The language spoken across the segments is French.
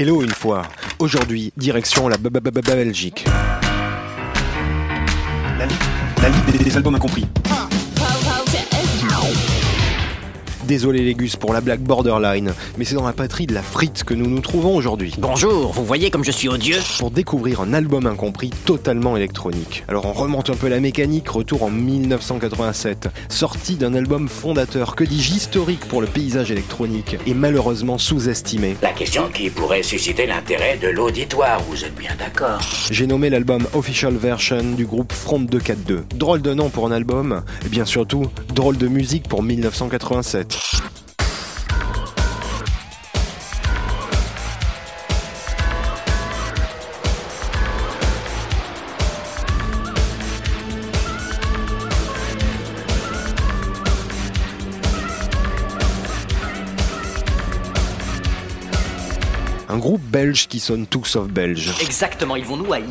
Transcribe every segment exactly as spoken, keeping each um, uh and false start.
Hello une fois. Aujourd'hui, direction la Belgique. La, la Ligue des Albums Incompris. Désolé les gus pour la blague borderline, mais c'est dans la patrie de la frite que nous nous trouvons aujourd'hui. Bonjour, vous voyez comme je suis odieux ? Pour découvrir un album incompris totalement électronique. Alors on remonte un peu la mécanique, retour en dix-neuf cent quatre-vingt-sept. Sorti d'un album fondateur, que dis-je, historique pour le paysage électronique, et malheureusement sous-estimé. La question qui pourrait susciter l'intérêt de l'auditoire, vous êtes bien d'accord ? J'ai nommé l'album Official Version du groupe Front deux cent quarante-deux. Drôle de nom pour un album, et bien surtout, drôle de musique pour dix-neuf cent quatre-vingt-sept. Un groupe belge qui sonne tout sauf belge. Exactement, ils vont nous haïr.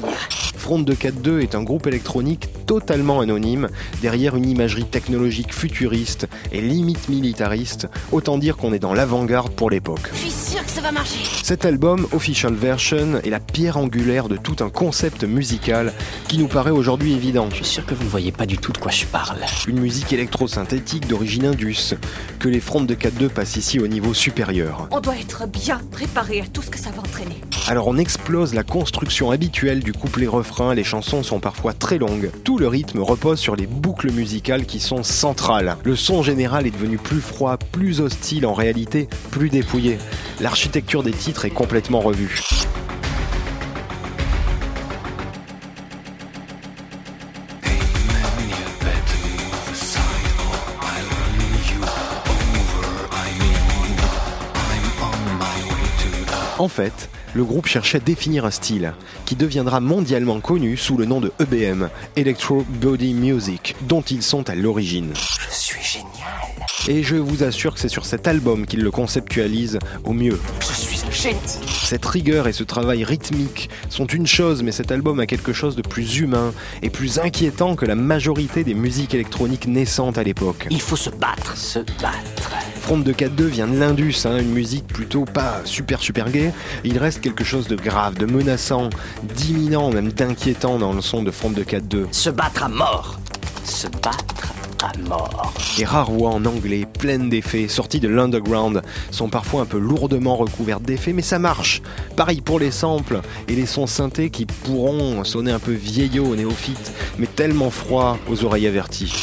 Front deux cent quarante-deux est un groupe électronique totalement anonyme, derrière une imagerie technologique futuriste et limite militariste, autant dire qu'on est dans l'avant-garde pour l'époque. Je suis sûr que ça va marcher. Cet album, Official Version, est la pierre angulaire de tout un concept musical qui nous paraît aujourd'hui évident. Je suis sûr que vous ne voyez pas du tout de quoi je parle. Une musique électro-synthétique d'origine indus, que les Front deux cent quarante-deux passent ici au niveau supérieur. On doit être bien préparé à tout ce que ça va entraîner. Alors on explose la construction habituelle du couplet-refrain, les chansons sont parfois très longues. Tout le rythme repose sur les boucles musicales qui sont centrales. Le son général est devenu plus froid, plus hostile, en réalité plus dépouillé. L'architecture des titres est complètement revue. En fait, le groupe cherchait à définir un style qui deviendra mondialement connu sous le nom de E B M, Electro Body Music, dont ils sont à l'origine. Je suis génial. Et je vous assure que c'est sur cet album qu'ils le conceptualisent au mieux. Je suis génial. Cette rigueur et ce travail rythmique sont une chose, mais cet album a quelque chose de plus humain et plus inquiétant que la majorité des musiques électroniques naissantes à l'époque. Il faut se battre, se battre. Front deux cent quarante-deux vient de l'Indus, hein, une musique plutôt pas super super gay. Il reste quelque chose de grave, de menaçant, d'imminent, même d'inquiétant dans le son de Front deux cent quarante-deux. Se battre à mort, se battre à mort. Les rares voix en anglais, pleines d'effets, sorties de l'underground, sont parfois un peu lourdement recouvertes d'effets, mais ça marche. Pareil pour les samples et les sons synthés qui pourront sonner un peu vieillots aux néophytes, mais tellement froids aux oreilles averties.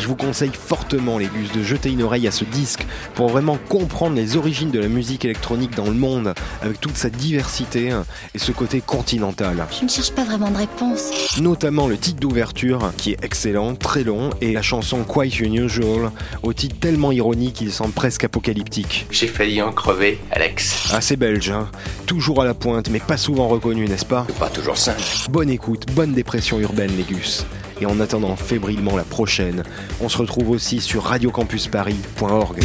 Je conseille fortement les gus de jeter une oreille à ce disque pour vraiment comprendre les origines de la musique électronique dans le monde, avec toute sa diversité et ce côté continental. Je ne cherche pas vraiment de réponse. Notamment le titre d'ouverture, qui est excellent, très long, et la chanson Quite Unusual, au titre tellement ironique qu'il semble presque apocalyptique. J'ai failli en crever, Alex. Assez belge, hein. Toujours à la pointe, mais pas souvent reconnu, n'est-ce pas ? C'est pas toujours simple. Bonne écoute, bonne dépression urbaine, les gus. Et en attendant fébrilement la prochaine, on se retrouve aussi sur radio campus paris point org.